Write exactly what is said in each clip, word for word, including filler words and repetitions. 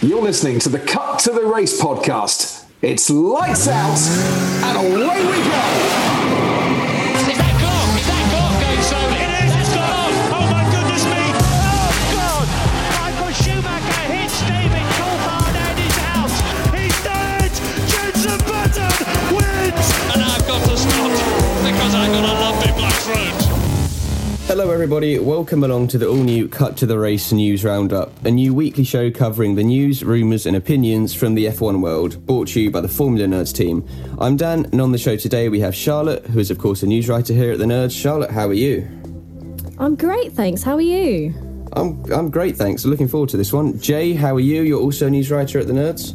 You're listening to the Cut to the Race podcast. It's lights out and away we go. Is that clock? Is that clock going so? It is. It's gone off. Oh my goodness me. Oh God. Michael Schumacher hits David Coulthard and he's out. He's dead. Jenson Button wins. And I've got to stop because I've got a lovely black road. Hello everybody, welcome along to the all-new Cut to the Race News Roundup, a new weekly show covering the news, rumours and opinions from the F one world, brought to you by the Formula Nerds team. I'm Dan, and on the show today we have Charlotte, who is of course a news writer here at the Nerds. Charlotte, how are you? I'm great, thanks. How are you? I'm I'm great, thanks. Looking forward to this one. Jay, how are you? You're also a news writer at the Nerds.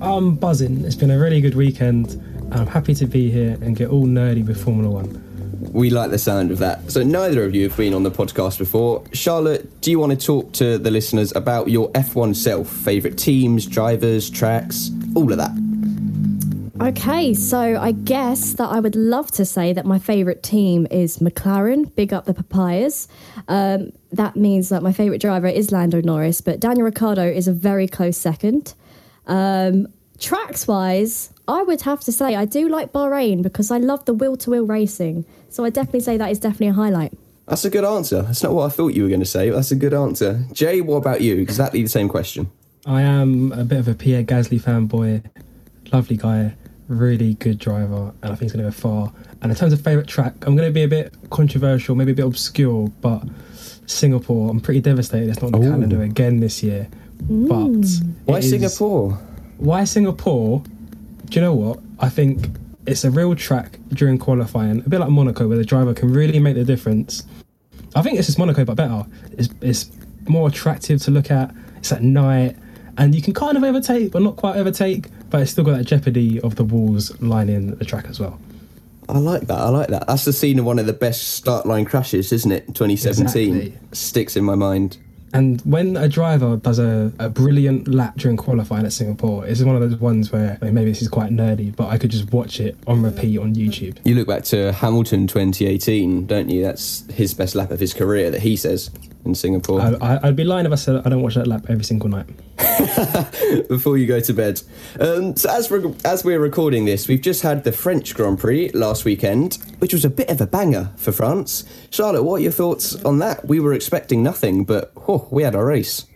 I'm buzzing. It's been a really good weekend, and I'm happy to be here and get all nerdy with Formula One. We like the sound of that. So neither of you have been on the podcast before. Charlotte, do you want to talk to the listeners about your F one self, favourite teams, drivers, tracks, all of that? Okay, so I guess that I would love to say that my favourite team is McLaren, big up the papayas. Um, that means that my favourite driver is Lando Norris, but Daniel Ricciardo is a very close second. Um, tracks-wise, I would have to say I do like Bahrain because I love the wheel-to-wheel racing. So I definitely say that is definitely a highlight. That's a good answer. That's not what I thought you were going to say, but that's a good answer. Jay, what about you? Exactly the same question. I am a bit of a Pierre Gasly fanboy. Lovely guy, really good driver, and I think he's going to go far. And in terms of favourite track, I'm going to be a bit controversial, maybe a bit obscure, but Singapore, I'm pretty devastated it's not in Canada again this year. Mm. But Why is... Singapore? Why Singapore? Do you know what? I think it's a real track during qualifying, a bit like Monaco, where the driver can really make the difference. I think it's just Monaco, but better. It's, it's more attractive to look at. It's at night, and you can kind of overtake, but not quite overtake, but it's still got that jeopardy of the walls lining the track as well. I like that, I like that. That's the scene of one of the best start line crashes, isn't it? twenty seventeen. Exactly. Sticks in my mind. And when a driver does a, a brilliant lap during qualifying at Singapore, it's one of those ones where, like, maybe this is quite nerdy, but I could just watch it on repeat on YouTube. You look back to Hamilton twenty eighteen, don't you? That's his best lap of his career that he says in Singapore. I, I, I'd be lying if I said I don't watch that lap every single night. Before you go to bed. Um, so as we're, as we're recording this, we've just had the French Grand Prix last weekend, which was a bit of a banger for France. Charlotte, what are your thoughts on that? We were expecting nothing, but oh, we had a race.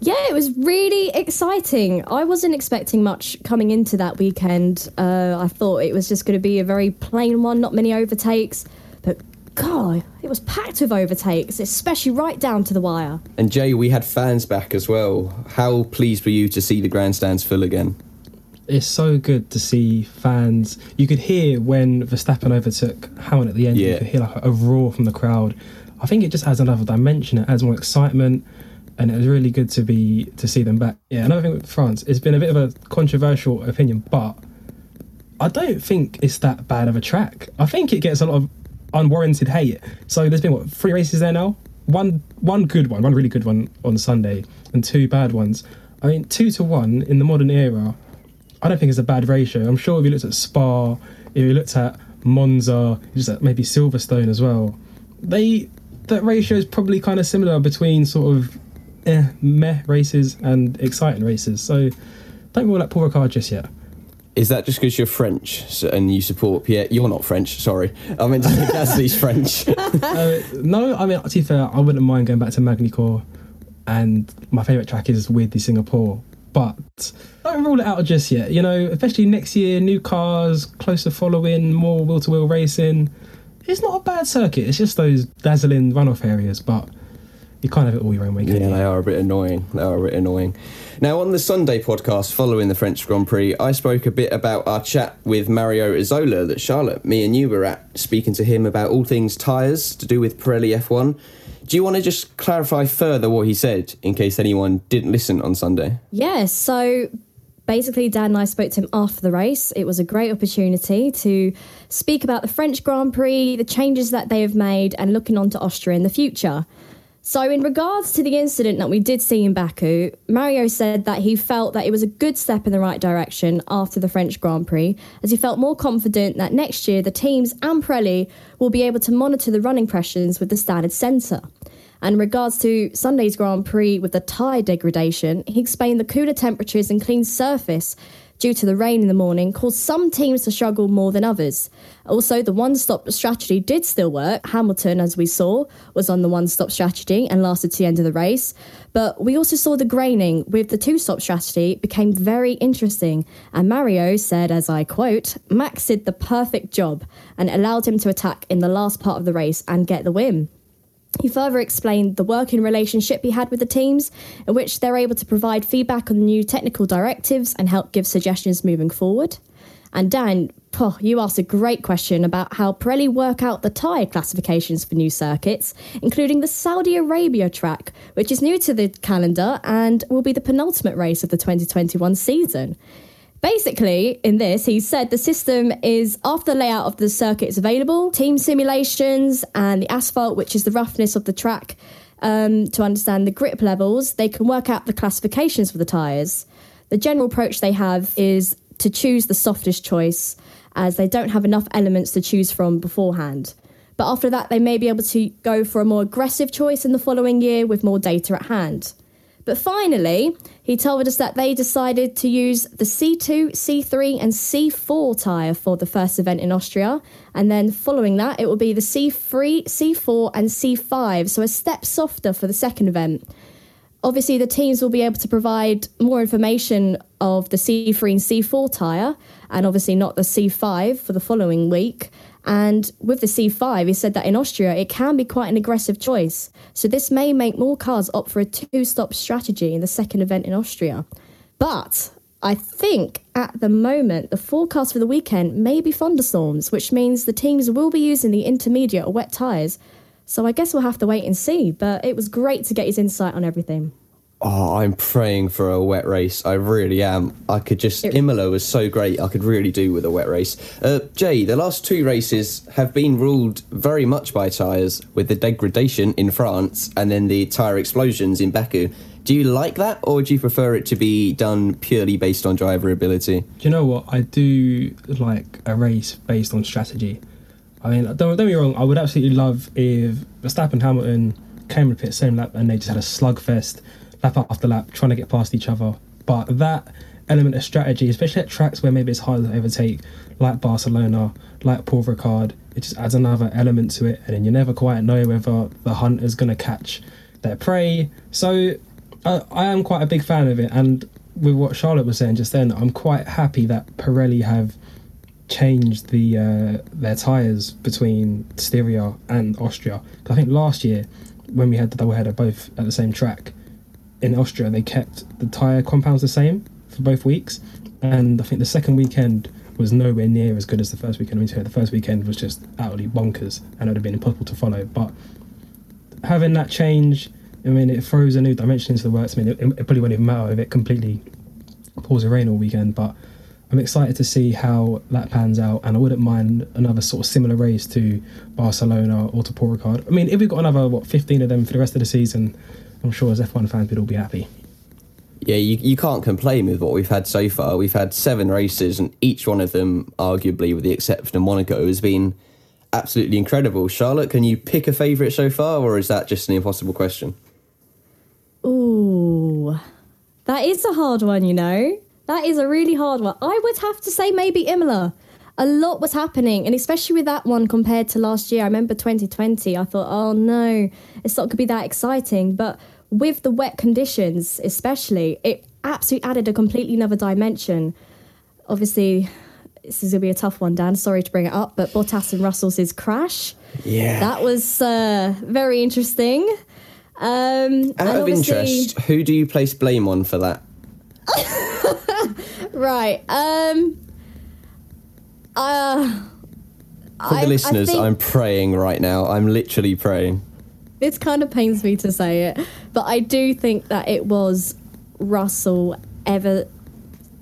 Yeah, it was really exciting. I wasn't expecting much coming into that weekend. Uh, I thought it was just going to be a very plain one, not many overtakes, but God, it was packed with overtakes, especially right down to the wire. And Jay, we had fans back as well. How pleased were you to see the grandstands full again? It's so good to see fans. You could hear when Verstappen overtook Hamilton at the end. Yeah. You could hear like a roar from the crowd. I think it just adds another dimension. It adds more excitement, and it was really good to be to see them back. Yeah, another thing with France, it's been a bit of a controversial opinion, but I don't think it's that bad of a track. I think it gets a lot of unwarranted hate. So there's been what three races there now, one one good one, one really good one on Sunday, and two bad ones. I mean, two to one in the modern era, I don't think it's a bad ratio. I'm sure if you looked at Spa, if you looked at Monza, just at maybe Silverstone as well, they that ratio is probably kind of similar between sort of eh, meh races and exciting races. So don't rule out Paul Ricard just yet. Is that just because you're French and you support Pierre? You're not French, sorry. I meant to say Gasly's French. uh, no, I mean, to be fair, I wouldn't mind going back to Magny Corps and my favourite track is weirdly Singapore. But don't rule it out just yet, you know, especially next year, new cars, closer following, more wheel-to-wheel racing. It's not a bad circuit, it's just those dazzling runoff areas, but you can't have it all your own way. Yeah, they are a bit annoying. They are a bit annoying. Now, on the Sunday podcast following the French Grand Prix, I spoke a bit about our chat with Mario Izzola that Charlotte, me and you were at, speaking to him about all things tyres to do with Pirelli F one. Do you want to just clarify further what he said in case anyone didn't listen on Sunday? Yeah, so basically Dan and I spoke to him after the race. It was a great opportunity to speak about the French Grand Prix, the changes that they have made and looking on to Austria in the future. So in regards to the incident that we did see in Baku, Mario said that he felt that it was a good step in the right direction after the French Grand Prix, as he felt more confident that next year the teams and Pirelli will be able to monitor the running pressures with the standard sensor. And in regards to Sunday's Grand Prix with the tyre degradation, he explained the cooler temperatures and clean surface due to the rain in the morning caused some teams to struggle more than others. Also, the one-stop strategy did still work. Hamilton, as we saw, was on the one-stop strategy and lasted to the end of the race. But we also saw the graining with the two-stop strategy became very interesting. And Mario said, as I quote, Max did the perfect job and allowed him to attack in the last part of the race and get the win. He further explained the working relationship he had with the teams, in which they're able to provide feedback on the new technical directives and help give suggestions moving forward. And Dan, oh, you asked a great question about how Pirelli work out the tyre classifications for new circuits, including the Saudi Arabia track, which is new to the calendar and will be the penultimate race of the twenty twenty-one season. Basically, in this, he said the system is after the layout of the circuits available, team simulations and the asphalt, which is the roughness of the track, um, to understand the grip levels, they can work out the classifications for the tyres. The general approach they have is to choose the softest choice, as they don't have enough elements to choose from beforehand. But after that, they may be able to go for a more aggressive choice in the following year with more data at hand. But finally, he told us that they decided to use the C two, C three and C four tyre for the first event in Austria. And then following that, it will be the C three, C four and C five, so a step softer for the second event. Obviously, the teams will be able to provide more information of the C three and C four tyre, and obviously not the C five for the following week. And with the C five, he said that in Austria, it can be quite an aggressive choice. So this may make more cars opt for a two-stop strategy in the second event in Austria. But I think at the moment, the forecast for the weekend may be thunderstorms, which means the teams will be using the intermediate or wet tyres. So I guess we'll have to wait and see. But it was great to get his insight on everything. Oh, I'm praying for a wet race. I really am. I could just... Imola was so great. I could really do with a wet race. Uh, Jay, the last two races have been ruled very much by tyres, with the degradation in France and then the tyre explosions in Baku. Do you like that, or do you prefer it to be done purely based on driver ability? Do you know what? I do like a race based on strategy. I mean, don't, don't get me wrong, I would absolutely love if Verstappen and Hamilton came to the pit same lap and they just had a slugfest, lap after lap, trying to get past each other. But that element of strategy, especially at tracks where maybe it's harder to overtake, like Barcelona, like Paul Ricard, it just adds another element to it, and then you never quite know whether the hunter's going to catch their prey. So uh, I am quite a big fan of it, and with what Charlotte was saying just then, I'm quite happy that Pirelli have changed the uh, their tyres between Styria and Austria. I think last year, when we had the doubleheader both at the same track, in Austria, they kept the tyre compounds the same for both weeks, and I think the second weekend was nowhere near as good as the first weekend. I mean, the first weekend was just utterly bonkers, and it would have been impossible to follow. But having that change, I mean, it throws a new dimension into the works. I mean, it, it probably won't even matter if it completely pours a rain all weekend, but I'm excited to see how that pans out, and I wouldn't mind another sort of similar race to Barcelona or to Paul Ricard. I mean, if we've got another, what, fifteen of them for the rest of the season, I'm sure as F one fans we'd all be happy. Yeah, you, you can't complain with what we've had so far. We've had seven races, and each one of them, arguably with the exception of Monaco, has been absolutely incredible. Charlotte, can you pick a favourite so far, or is that just an impossible question? Ooh, that is a hard one, you know. That is a really hard one. I would have to say maybe Imola. A lot was happening, and especially with that one compared to last year. I remember twenty twenty, I thought, oh no, it's not going to be that exciting. But with the wet conditions especially, it absolutely added a completely another dimension. Obviously, this is going to be a tough one, Dan. Sorry to bring it up, but Bottas and Russell's crash. Yeah. That was uh, very interesting. Um, Out of interest, who do you place blame on for that? Right. Um, uh, for the I, listeners, I think, I'm praying right now. I'm literally praying. This kind of pains me to say it, but I do think that it was Russell ever...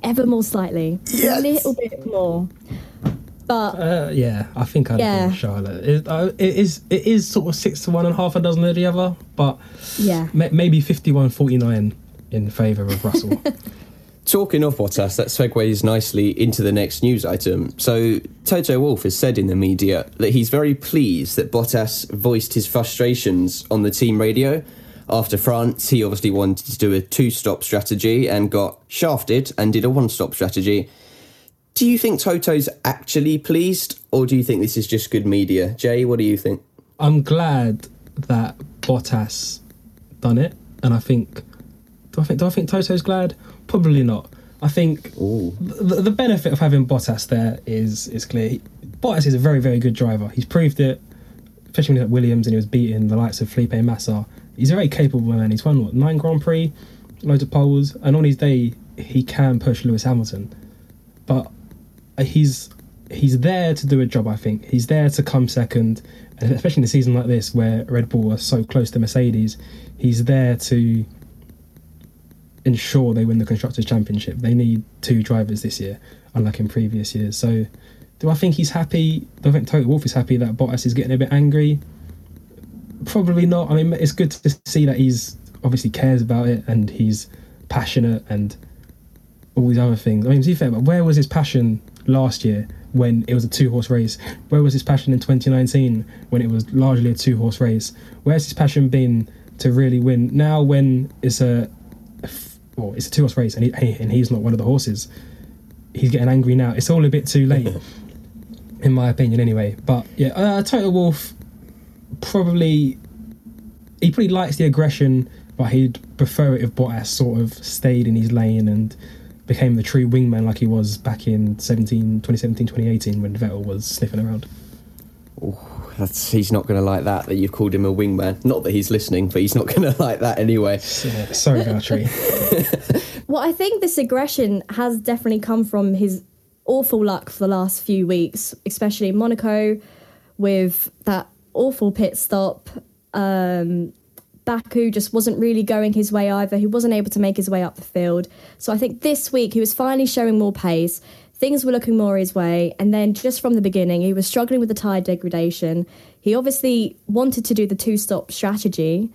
ever more slightly, yes. A little bit more, but uh, yeah, I think I'd yeah. agree Charlotte. It, uh, it is, it is sort of six to one and half a dozen of the other, but yeah, ma- maybe fifty-one forty-nine in favour of Russell. Talking of Bottas, that segues nicely into the next news item. So Toto Wolff has said in the media that he's very pleased that Bottas voiced his frustrations on the team radio. After France, he obviously wanted to do a two-stop strategy and got shafted and did a one-stop strategy. Do you think Toto's actually pleased, or do you think this is just good media? Jay, what do you think? I'm glad that Bottas done it, and I think... Do I think Do I think Toto's glad? Probably not. I think the, the benefit of having Bottas there is, is clear. Bottas is a very, very good driver. He's proved it, especially when he was at Williams and he was beating the likes of Felipe Massa. He's a very capable man. He's won, what, nine Grand Prix, loads of poles, and on his day, he can push Lewis Hamilton. But he's he's there to do a job, I think. He's there to come second, and especially in a season like this where Red Bull are so close to Mercedes. He's there to ensure they win the Constructors' Championship. They need two drivers this year, unlike in previous years. So do I think he's happy? Do I think Toto Wolff is happy that Bottas is getting a bit angry? Probably not. I mean, it's good to see that he's obviously cares about it and he's passionate and all these other things. I mean, to be fair, but where was his passion last year when it was a two-horse race? Where was his passion in twenty nineteen when it was largely a two-horse race? Where's his passion been to really win? Now when it's a, well, it's a two-horse race and, he, and he's not one of the horses, he's getting angry now. It's all a bit too late, in my opinion anyway. But yeah, uh, Toto Wolff, Probably, he probably likes the aggression, but he'd prefer it if Bottas sort of stayed in his lane and became the true wingman like he was back in seventeen, twenty seventeen, twenty eighteen when Vettel was sniffing around. Oh, that's, he's not going to like that, that you've called him a wingman. Not that he's listening, but he's not going to like that anyway. Yeah, sorry, Valtteri. Well, I think this aggression has definitely come from his awful luck for the last few weeks, especially in Monaco with that awful pit stop. um Baku just wasn't really going his way either. He wasn't able to make his way up the field. So I think this week he was finally showing more pace, things were looking more his way, and then just from the beginning he was struggling with the tyre degradation. He obviously wanted to do the two-stop strategy.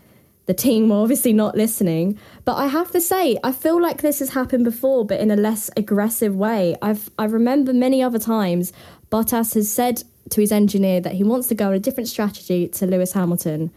The team were obviously not listening, but I have to say I feel like this has happened before, but in a less aggressive way. I've I remember many other times Bottas has said to his engineer that he wants to go on a different strategy to Lewis Hamilton.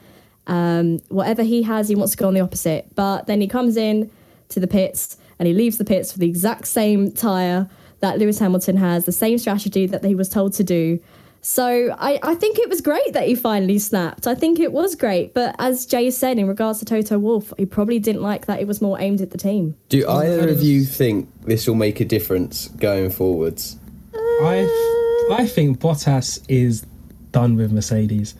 Um, whatever he has, he wants to go on the opposite. But then he comes in to the pits and he leaves the pits with the exact same tyre that Lewis Hamilton has, the same strategy that he was told to do. So I, I think it was great that he finally snapped. I think it was great. But as Jay said, in regards to Toto Wolff, he probably didn't like that it was more aimed at the team. Do either of you think this will make a difference going forwards? Uh... I... I think Bottas is done with Mercedes,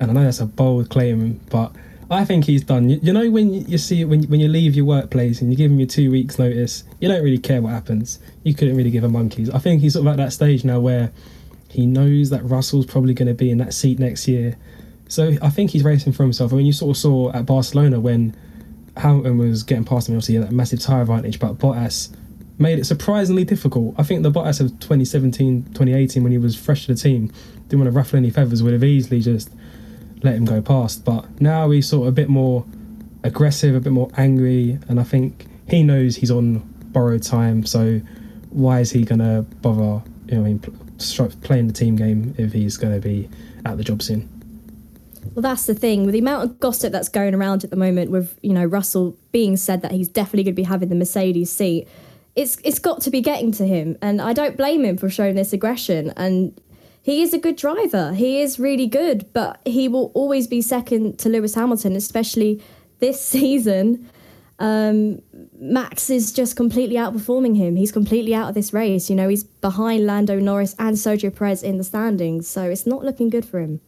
and I know that's a bold claim, but I think he's done. You, you know, when you see when when you leave your workplace and you give him your two weeks' notice, you don't really care what happens. You couldn't really give a monkey's. I think he's sort of at that stage now where he knows that Russell's probably going to be in that seat next year, so I think he's racing for himself. I mean, you sort of saw at Barcelona when Hamilton was getting past him, obviously he had that massive tyre advantage, but Bottas made it surprisingly difficult. I think the Bottas of twenty seventeen, twenty eighteen, when he was fresh to the team, didn't want to ruffle any feathers, would have easily just let him go past. But now he's sort of a bit more aggressive, a bit more angry, and I think he knows he's on borrowed time, so why is he going to bother, you know, I mean, playing the team game if he's going to be at the job soon? Well, that's the thing. With the amount of gossip that's going around at the moment with, you know, Russell being said that he's definitely going to be having the Mercedes seat, It's it's got to be getting to him, and I don't blame him for showing this aggression. And he is a good driver. He is really good, but he will always be second to Lewis Hamilton, especially this season, um, Max is just completely outperforming him. He's completely out of this race. You know, he's behind Lando Norris and Sergio Perez in the standings, so it's not looking good for him.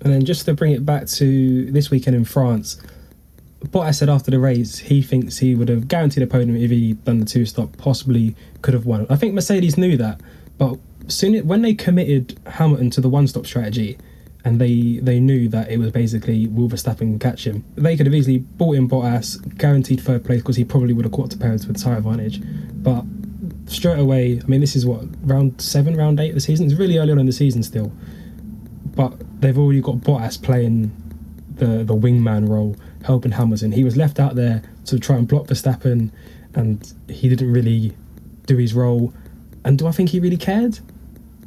And then just to bring it back to this weekend in France, Bottas said after the race he thinks he would have guaranteed a podium if he'd done the two-stop, possibly could have won. I think Mercedes knew that, but soon when they committed Hamilton to the one-stop strategy, and they, they knew that it was basically will Verstappen catch him, they could have easily bought in Bottas, guaranteed third place, because he probably would have caught to Perez with tyre advantage. But straight away, I mean, this is what, round seven, round eight of the season? It's really early on in the season still. But they've already got Bottas playing the, the wingman role, helping Hamilton. He was left out there to try and block Verstappen, and he didn't really do his role. And do I think he really cared?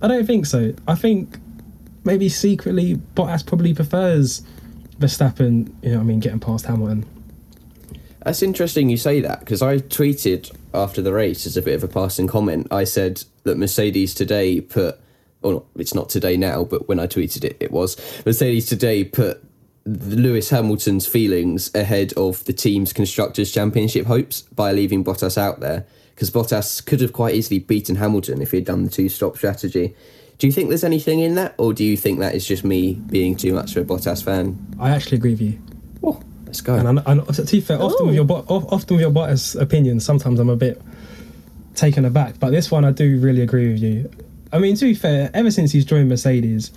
I don't think so. I think maybe secretly Bottas probably prefers Verstappen, you know what I mean, getting past Hamilton. That's interesting you say that, because I tweeted after the race as a bit of a passing comment. I said that Mercedes today put... Well, it's not today now, but when I tweeted it, it was. Mercedes today put Lewis Hamilton's feelings ahead of the team's Constructors' Championship hopes by leaving Bottas out there, because Bottas could have quite easily beaten Hamilton if he had done the two-stop strategy. Do you think there's anything in that, or do you think that is just me being too much of a Bottas fan? I actually agree with you. Oh, let's go. And I'm, to be fair, often with your often with your Bottas opinion, sometimes I'm a bit taken aback, but this one I do really agree with you. I mean, to be fair, ever since he's joined Mercedes,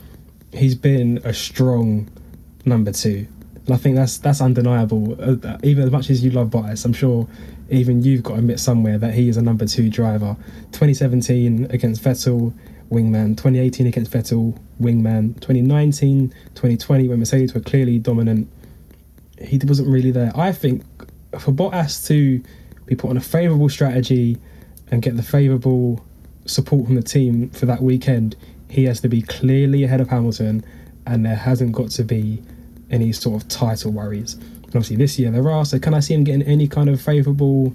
he's been a strong number two. And I think that's that's undeniable. Even as much as you love Bottas, I'm sure even you've got to admit somewhere that he is a number two driver. twenty seventeen against Vettel, wingman. twenty eighteen against Vettel, wingman. twenty nineteen, twenty twenty, when Mercedes were clearly dominant, he wasn't really there. I think for Bottas to be put on a favourable strategy and get the favourable support from the team for that weekend, he has to be clearly ahead of Hamilton, and there hasn't got to be any sort of title worries. And obviously this year there are, so can I see him getting any kind of favourable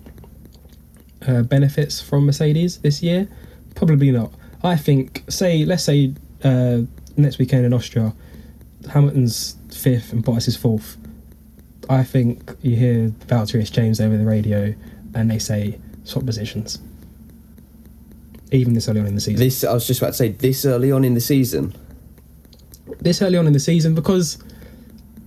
uh, benefits from Mercedes this year? Probably not. I think, say, let's say uh, next weekend in Austria, Hamilton's fifth and Bottas is fourth. I think you hear Valtteri James over the radio and they say swap positions. Even this early on in the season. This I was just about to say, this early on in the season? This early on in the season, because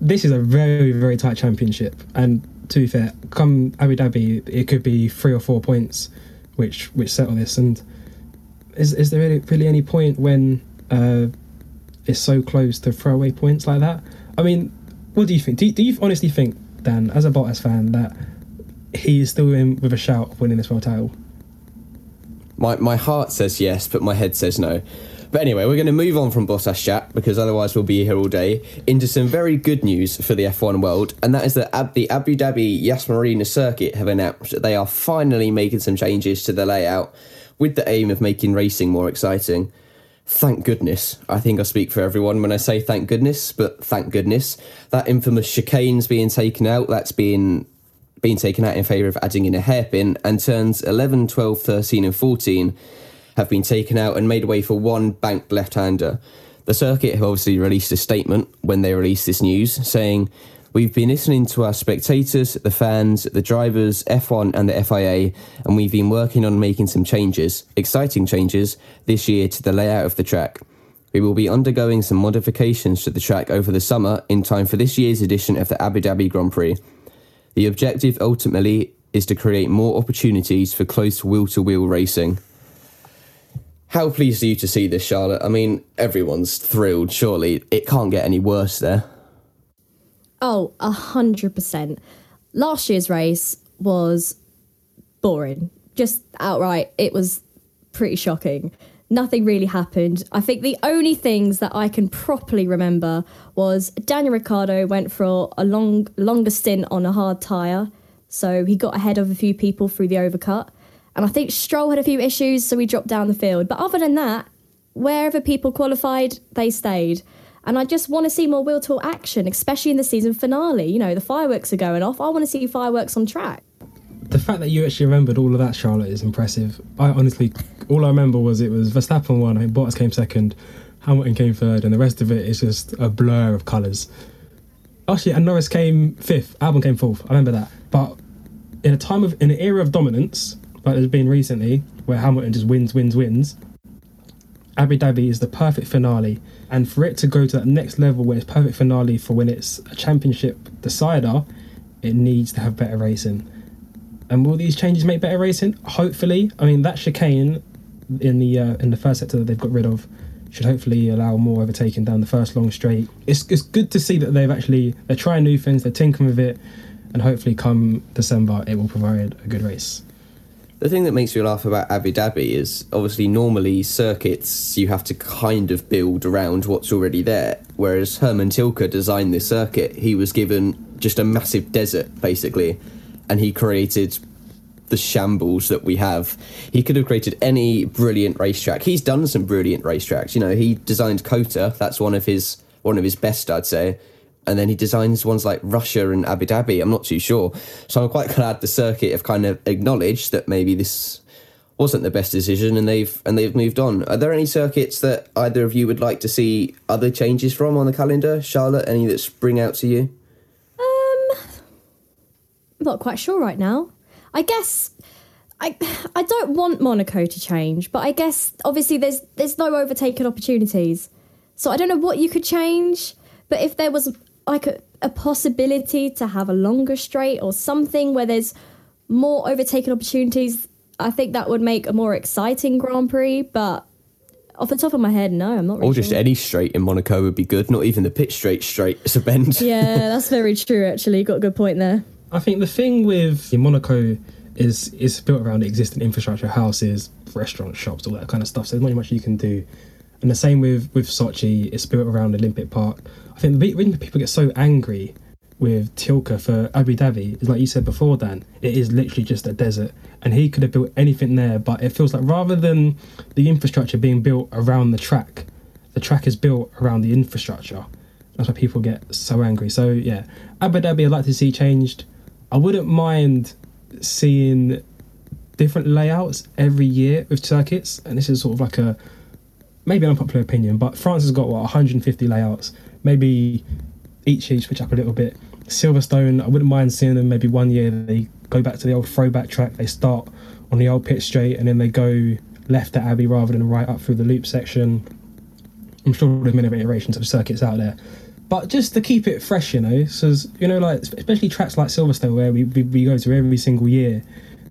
this is a very, very tight championship. And to be fair, come Abu Dhabi, it could be three or four points which which settle this. And is is there really, really any point when uh, it's so close to throwaway points like that? I mean, what do you think? Do you, do you honestly think, Dan, as a Bottas fan, that he is still in with a shout of winning this world title? My my heart says yes, but my head says no. But anyway, we're going to move on from Bottas chat, because otherwise we'll be here all day, into some very good news for the F one world, and that is that Ab- the Abu Dhabi Yas Marina circuit have announced that they are finally making some changes to the layout with the aim of making racing more exciting. Thank goodness. I think I speak for everyone when I say thank goodness, but thank goodness. That infamous chicane's being taken out. That's been... being taken out in favour of adding in a hairpin, and turns eleven, twelve, thirteen and fourteen have been taken out and made way for one banked left-hander. The circuit have obviously released a statement when they released this news saying, "We've been listening to our spectators, the fans, the drivers, F one and the F I A, and we've been working on making some changes, exciting changes, this year to the layout of the track. We will be undergoing some modifications to the track over the summer in time for this year's edition of the Abu Dhabi Grand Prix. The objective ultimately is to create more opportunities for close wheel-to-wheel racing." How pleased are you to see this, Charlotte? I mean, everyone's thrilled, surely. It can't get any worse there. Oh, one hundred percent. Last year's race was boring. Just outright, it was pretty shocking. Nothing really happened. I think the only things that I can properly remember was Daniel Ricciardo went for a long, longer stint on a hard tyre, so he got ahead of a few people through the overcut. And I think Stroll had a few issues, so he dropped down the field. But other than that, wherever people qualified, they stayed. And I just want to see more wheel-to-wheel action, especially in the season finale. You know, the fireworks are going off. I want to see fireworks on track. The fact that you actually remembered all of that, Charlotte, is impressive. I honestly, all I remember was it was Verstappen won, I think Bottas came second, Hamilton came third, and the rest of it is just a blur of colours. Actually, and Norris came fifth. Albon came fourth. I remember that. But in a time of in an era of dominance, like there's been recently, where Hamilton just wins, wins, wins, Abu Dhabi is the perfect finale. And for it to go to that next level where it's perfect finale for when it's a championship decider, it needs to have better racing. And will these changes make better racing? Hopefully. I mean, that chicane in the uh, in the first sector that they've got rid of should hopefully allow more overtaking down the first long straight. It's it's good to see that they've actually, they're trying new things, they're tinkering with it, and hopefully come December it will provide a good race. The thing that makes me laugh about Abu Dhabi is obviously normally circuits you have to kind of build around what's already there, whereas Herman Tilke designed this circuit. He was given just a massive desert, basically, and he created the shambles that we have. He could have created any brilliant racetrack. He's done some brilliant racetracks. You know, he designed Kota. That's one of his one of his best, I'd say. And then he designs ones like Russia and Abu Dhabi. I'm not too sure. So I'm quite glad the circuit have kind of acknowledged that maybe this wasn't the best decision, and they've and they've moved on. Are there any circuits that either of you would like to see other changes from on the calendar? Charlotte, any that spring out to you? Um, I'm not quite sure right now. I guess I I don't want Monaco to change, but I guess obviously there's there's no overtaking opportunities. So I don't know what you could change, but if there was like a, a possibility to have a longer straight or something where there's more overtaking opportunities, I think that would make a more exciting Grand Prix. But off the top of my head, no, I'm not really Or just sure. Any straight in Monaco would be good, not even the pit straight straight, it's a bend. Yeah, that's very true, actually. You got a good point there. I think the thing with Monaco is it's built around existing infrastructure, houses, restaurants, shops, all that kind of stuff. So there's not much you can do. And the same with, with Sochi, it's built around Olympic Park. I think the reason people get so angry with Tilke for Abu Dhabi is, like you said before, Dan, it is literally just a desert. And he could have built anything there, but it feels like rather than the infrastructure being built around the track, the track is built around the infrastructure. That's why people get so angry. So, yeah, Abu Dhabi I'd like to see changed. I wouldn't mind seeing different layouts every year with circuits, and this is sort of like a maybe an unpopular opinion, but France has got what one hundred fifty layouts. Maybe each year switch up a little bit. Silverstone, I wouldn't mind seeing them. Maybe one year they go back to the old throwback track. They start on the old pit straight and then they go left at Abbey rather than right up through the loop section. I'm sure there's many iterations of circuits out there. But just to keep it fresh, you know, so, you know, like especially tracks like Silverstone, where we, we, we go to every single year,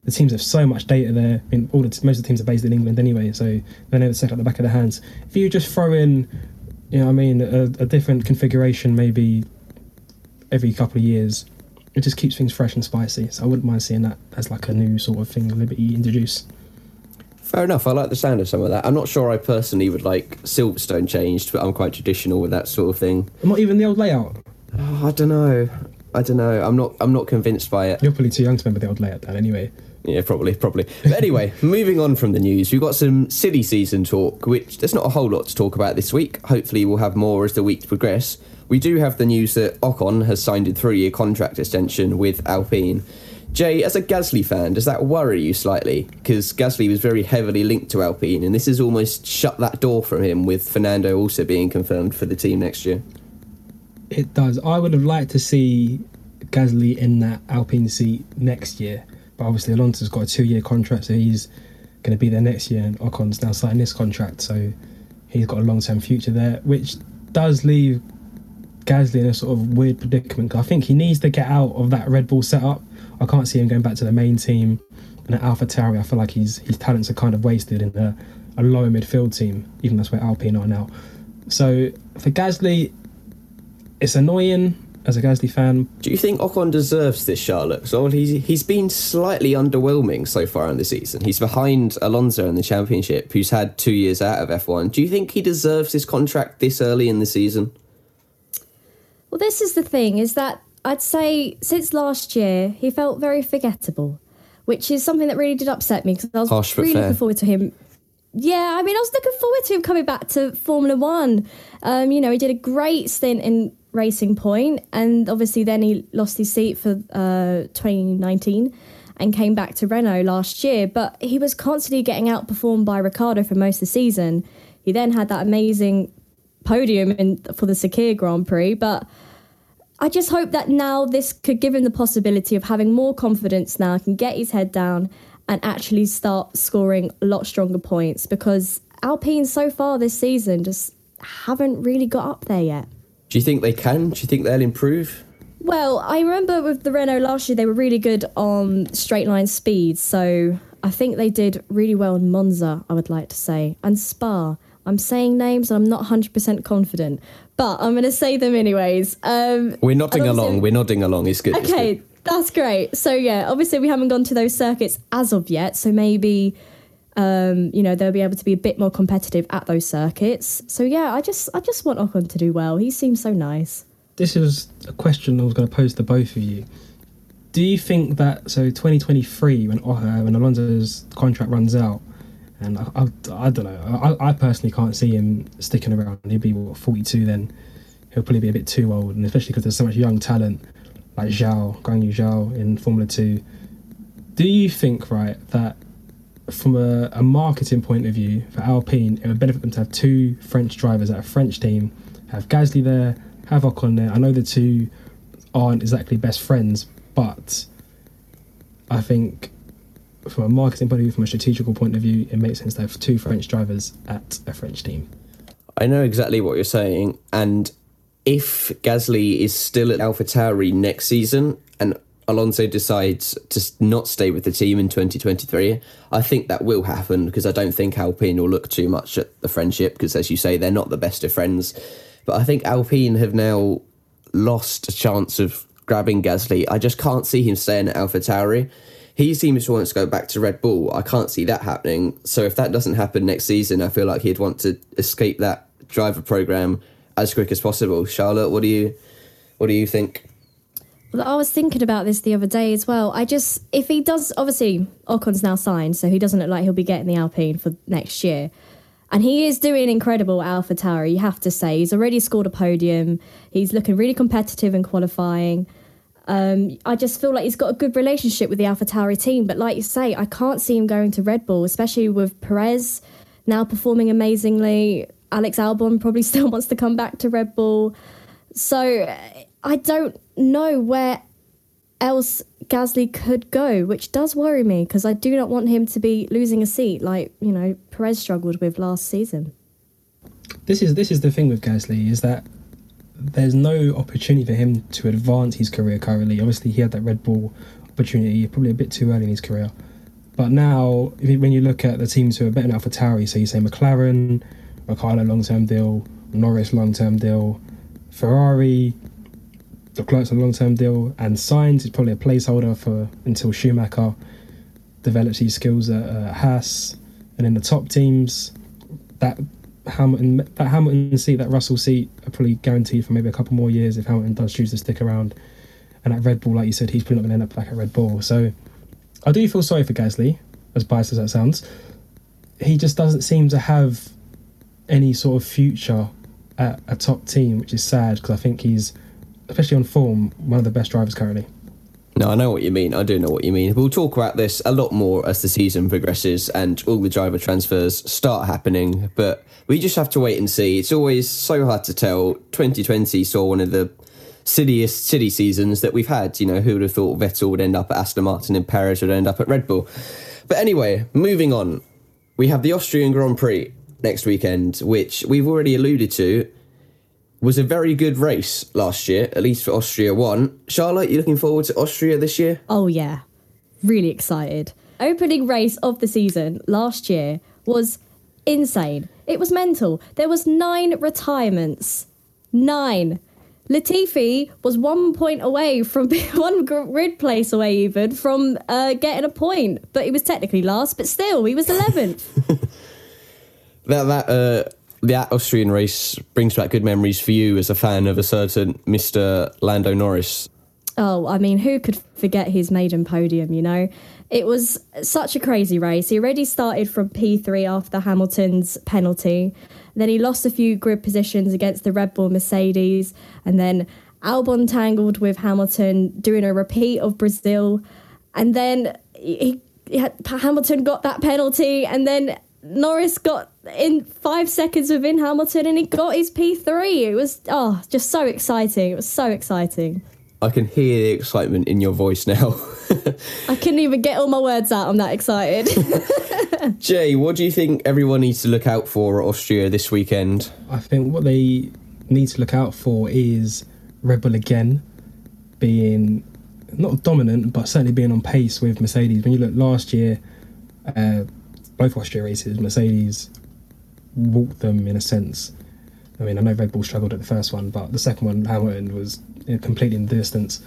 the teams have so much data there. I mean, all the, most of the teams are based in England anyway, so they know the second at the back of their hands. If you just throw in, you know what I mean, a, a different configuration maybe every couple of years, it just keeps things fresh and spicy. So I wouldn't mind seeing that as like a new sort of thing Liberty introduce. Fair enough, I like the sound of some of that. I'm not sure I personally would like Silverstone changed, but I'm quite traditional with that sort of thing. Not even the old layout? Oh, I don't know. I don't know. I'm not I'm not convinced by it. You're probably too young to remember the old layout, Dan, anyway. Yeah, probably, probably. But anyway, moving on from the news, we've got some silly season talk, which there's not a whole lot to talk about this week. Hopefully we'll have more as the week progresses. We do have the news that Ocon has signed a three-year contract extension with Alpine. Jay, as a Gasly fan, does that worry you slightly? Because Gasly was very heavily linked to Alpine, and this has almost shut that door from him, with Fernando also being confirmed for the team next year. It does. I would have liked to see Gasly in that Alpine seat next year, but obviously Alonso's got a two-year contract, so he's going to be there next year, and Ocon's now signing this contract, so he's got a long-term future there, which does leave Gasly in a sort of weird predicament. I think he needs to get out of that Red Bull setup. I can't see him going back to the main team. And at AlphaTauri, I feel like his his talents are kind of wasted in a, a lower midfield team, even that's where Alpine are now. So for Gasly, it's annoying as a Gasly fan. Do you think Ocon deserves this, Charlotte? So he's, he's been slightly underwhelming so far in the season. He's behind Alonso in the championship, who's had two years out of F one. Do you think he deserves his contract this early in the season? Well, this is the thing, is that I'd say since last year, he felt very forgettable, which is something that really did upset me, because I was Harsh, really looking forward to him. Yeah, I mean, I was looking forward to him coming back to Formula One. Um, you know, he did a great stint in Racing Point, and obviously then he lost his seat for uh, twenty nineteen and came back to Renault last year. But he was constantly getting outperformed by Ricciardo for most of the season. He then had that amazing podium in, for the Sakir Grand Prix, but I just hope that now this could give him the possibility of having more confidence now. I can get his head down and actually start scoring a lot stronger points, because Alpine so far this season just haven't really got up there yet. Do you think they can? Do you think they'll improve? Well, I remember with the Renault last year, they were really good on straight line speed. So I think they did really well in Monza, I would like to say, and Spa. I'm saying names and I'm not one hundred percent confident, but I'm going to say them anyways. Um, We're nodding along. We're nodding along. It's good. Okay, it's good. That's great. So, yeah, obviously we haven't gone to those circuits as of yet. So maybe, um, you know, they'll be able to be a bit more competitive at those circuits. So, yeah, I just I just want Ocon to do well. He seems so nice. This is a question I was going to pose to both of you. Do you think that, so twenty twenty-three, when, uh, when Alonso's contract runs out, and I, I, I don't know, I, I personally can't see him sticking around. He'll be, what, forty-two then? He'll probably be a bit too old, and especially because there's so much young talent, like Zhao, Guang Yu Zhao in Formula two. Do you think, right, that from a, a marketing point of view, for Alpine, it would benefit them to have two French drivers at a French team, have Gasly there, have Ocon there? I know the two aren't exactly best friends, but I think from a marketing point of view, from a strategical point of view, it makes sense to have two French drivers at a French team. I know exactly what you're saying. And if Gasly is still at AlphaTauri next season and Alonso decides to not stay with the team in twenty twenty-three, I think that will happen, because I don't think Alpine will look too much at the friendship, because as you say, they're not the best of friends. But I think Alpine have now lost a chance of grabbing Gasly. I just can't see him staying at AlphaTauri. He seems to want to go back to Red Bull. I can't see that happening. So if that doesn't happen next season, I feel like he'd want to escape that driver program as quick as possible. Charlotte, what do you, what do you think? Well, I was thinking about this the other day as well. I just, if he does, obviously Ocon's now signed, so he doesn't look like he'll be getting the Alpine for next year. And he is doing incredible at AlphaTauri, you have to say. He's already scored a podium. He's looking really competitive in qualifying. Um, I just feel like he's got a good relationship with the AlphaTauri team. But like you say, I can't see him going to Red Bull, especially with Perez now performing amazingly. Alex Albon probably still wants to come back to Red Bull. So I don't know where else Gasly could go, which does worry me, because I do not want him to be losing a seat like, you know, Perez struggled with last season. This is this is the thing with Gasly, is that there's no opportunity for him to advance his career currently. Obviously, he had that Red Bull opportunity probably a bit too early in his career. But now, if, when you look at the teams who are better than AlphaTauri, so you say McLaren, Ricciardo long-term deal, Norris long-term deal, Ferrari, the Clarkson long-term deal, and Sainz is probably a placeholder for until Schumacher develops his skills at uh, Haas. And in the top teams, that Hamilton that Hamilton seat, that Russell seat, are probably guaranteed for maybe a couple more years if Hamilton does choose to stick around. And at Red Bull, like you said, he's probably not going to end up back at Red Bull. So I do feel sorry for Gasly, as biased as that sounds. He just doesn't seem to have any sort of future at a top team, which is sad, because I think he's, especially on form, one of the best drivers currently. No, I know what you mean. I do know what you mean. We'll talk about this a lot more as the season progresses and all the driver transfers start happening, but we just have to wait and see. It's always so hard to tell. twenty twenty saw one of the silliest silly seasons that we've had. You know, who would have thought Vettel would end up at Aston Martin and Perez would end up at Red Bull? But anyway, moving on. We have the Austrian Grand Prix next weekend, which we've already alluded to. Was a very good race last year, at least for Austria one. Charlotte, you looking forward to Austria this year? Oh, yeah. Really excited. Opening race of the season last year was insane. It was mental. There was nine retirements. Nine. Latifi was one point away from, one grid place away even, from uh, getting a point. But he was technically last, but still, he was eleventh. that, that, uh... That Austrian race brings back good memories for you as a fan of a certain Mister Lando Norris. Oh, I mean, who could forget his maiden podium, you know? It was such a crazy race. He already started from P three after Hamilton's penalty. Then he lost a few grid positions against the Red Bull Mercedes. And then Albon tangled with Hamilton, doing a repeat of Brazil. And then he, he had, Hamilton got that penalty, and then Norris got in five seconds within Hamilton and he got his P three. It was oh, just so exciting. It was so exciting. I can hear the excitement in your voice now. I couldn't even get all my words out. I'm that excited. Jay, what do you think everyone needs to look out for at Austria this weekend? I think what they need to look out for is Red Bull again being not dominant, but certainly being on pace with Mercedes. When you look last year, uh, both Austria races, Mercedes walked them in a sense. I mean, I know Red Bull struggled at the first one, but the second one, Hamilton, was completely in the distance.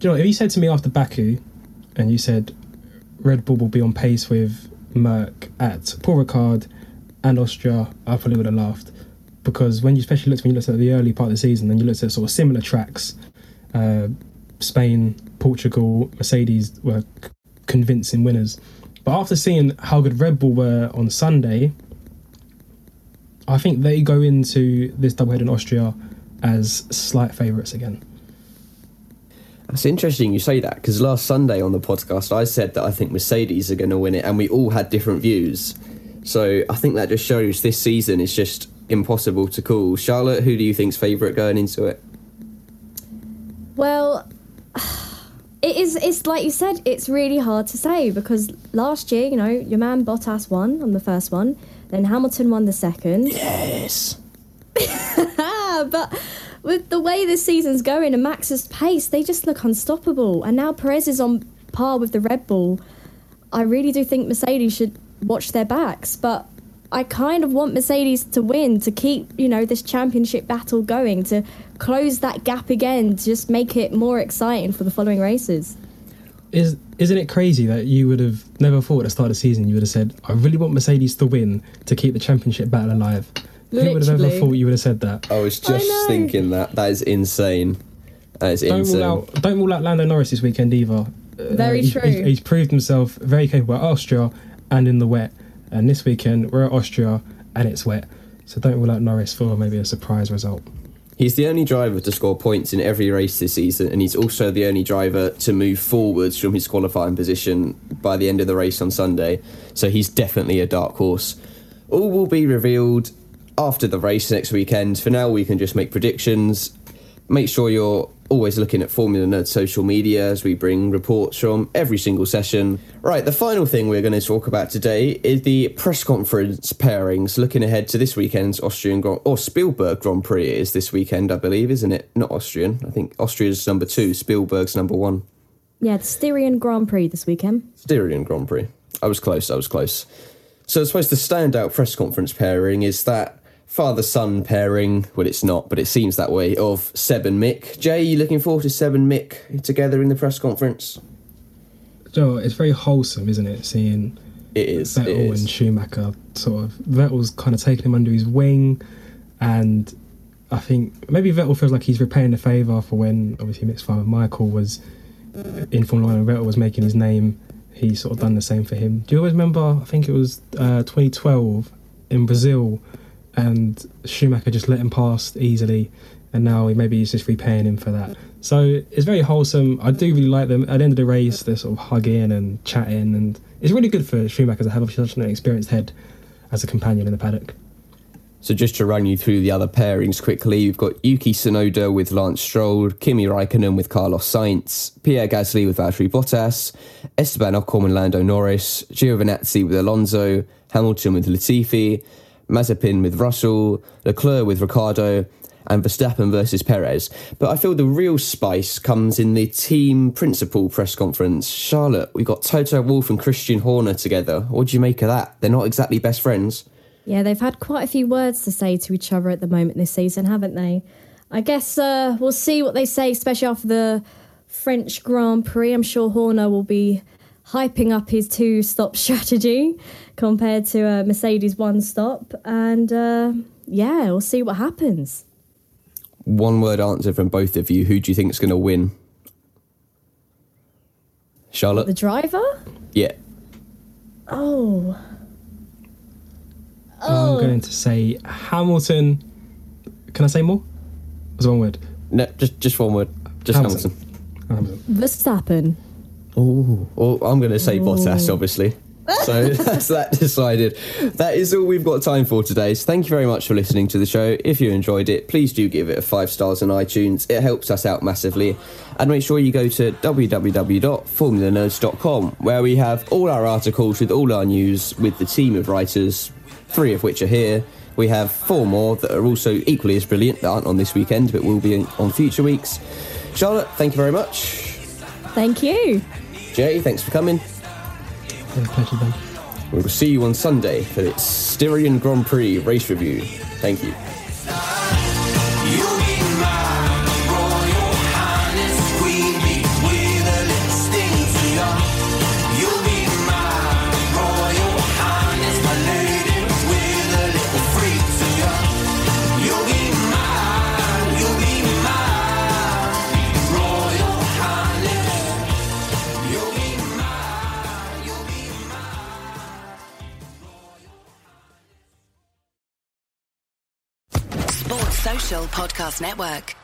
Do you know, if you said to me after Baku, and you said Red Bull will be on pace with Merck at Paul Ricard and Austria, I probably would have laughed. Because when you especially looked, when you looked at the early part of the season, then you looked at sort of similar tracks, uh, Spain, Portugal, Mercedes were c- convincing winners. But after seeing how good Red Bull were on Sunday, I think they go into this doubleheader in Austria as slight favourites again. That's interesting you say that, because last Sunday on the podcast I said that I think Mercedes are going to win it, and we all had different views. So I think that just shows this season it's just impossible to call. Charlotte, who do you think's favourite going into it? Well, it is, it's like you said, it's really hard to say, because last year, you know, your man Bottas won on the first one, then Hamilton won the second. Yes! But with the way this season's going and Max's pace, they just look unstoppable. And now Perez is on par with the Red Bull. I really do think Mercedes should watch their backs, but I kind of want Mercedes to win, to keep, you know, this championship battle going, to close that gap again, to just make it more exciting for the following races. Is, isn't it crazy that you would have never thought at the start of the season you would have said, I really want Mercedes to win to keep the championship battle alive? Literally. Who would have ever thought you would have said that? I was just I thinking that. That is insane. That is don't insane. Rule out, don't rule out Lando Norris this weekend either. Very uh, he's, true. He's proved himself very capable at Austria and in the wet. And this weekend, we're at Austria and it's wet. So don't rule out Norris for maybe a surprise result. He's the only driver to score points in every race this season, and he's also the only driver to move forwards from his qualifying position by the end of the race on Sunday. So he's definitely a dark horse. All will be revealed after the race next weekend. For now, we can just make predictions. Make sure you're always looking at Formula Nerd social media as we bring reports from every single session. Right, the final thing we're going to talk about today is the press conference pairings, looking ahead to this weekend's Austrian Grand... or Spielberg Grand Prix is this weekend, I believe, isn't it? Not Austrian. I think Austria's number two, Spielberg's number one. Yeah, the Styrian Grand Prix this weekend. Styrian Grand Prix. I was close, I was close. So I suppose the standout press conference pairing is that father-son pairing, well, it's not, but it seems that way, of Seb and Mick. Jay, you looking forward to Seb and Mick together in the press conference? Joe, it's very wholesome, isn't it, seeing it is, Vettel it is. and Schumacher sort of... Vettel's kind of taking him under his wing, and I think maybe Vettel feels like he's repaying the favour for when, obviously, Mick's father Michael was in Formula One and Vettel was making his name. He sort of done the same for him. Do you always remember, I think it was uh, twenty twelve in Brazil, and Schumacher just let him pass easily, and now maybe he's just repaying him for that. So it's very wholesome. I do really like them. At the end of the race, they're sort of hugging and chatting, and it's really good for Schumacher to have such an experienced head as a companion in the paddock. So just to run you through the other pairings quickly, you've got Yuki Tsunoda with Lance Stroll, Kimi Raikkonen with Carlos Sainz, Pierre Gasly with Valtteri Bottas, Esteban Ocon with Lando Norris, Giovinazzi with Alonso, Hamilton with Latifi, Mazepin with Russell, Leclerc with Ricciardo, and Verstappen versus Perez. But I feel the real spice comes in the team principal press conference. Charlotte, we've got Toto Wolff and Christian Horner together. What do you make of that? They're not exactly best friends. Yeah, they've had quite a few words to say to each other at the moment this season, haven't they? I guess uh, we'll see what they say, especially after the French Grand Prix. I'm sure Horner will be hyping up his two-stop strategy compared to a Mercedes one-stop. And, uh, yeah, we'll see what happens. One-word answer from both of you. Who do you think is going to win? Charlotte? The driver? Yeah. Oh. oh. I'm going to say Hamilton. Can I say more? Was one word? No, just, just one word. Just Hamilton. Hamilton. Hamilton. Verstappen. Oh, well, I'm going to say Ooh. Bottas, obviously. So that's that decided. That is all we've got time for today. So thank you very much for listening to the show. If you enjoyed it, please do give it a five stars on iTunes. It helps us out massively. And make sure you go to w w w dot formula nerds dot com, where we have all our articles with all our news with the team of writers, three of which are here. We have four more that are also equally as brilliant that aren't on this weekend but will be on future weeks. Charlotte, thank you very much. Thank you. Jay, thanks for coming. We will see you on Sunday for the Styrian Grand Prix race review. Thank you. Podcast Network.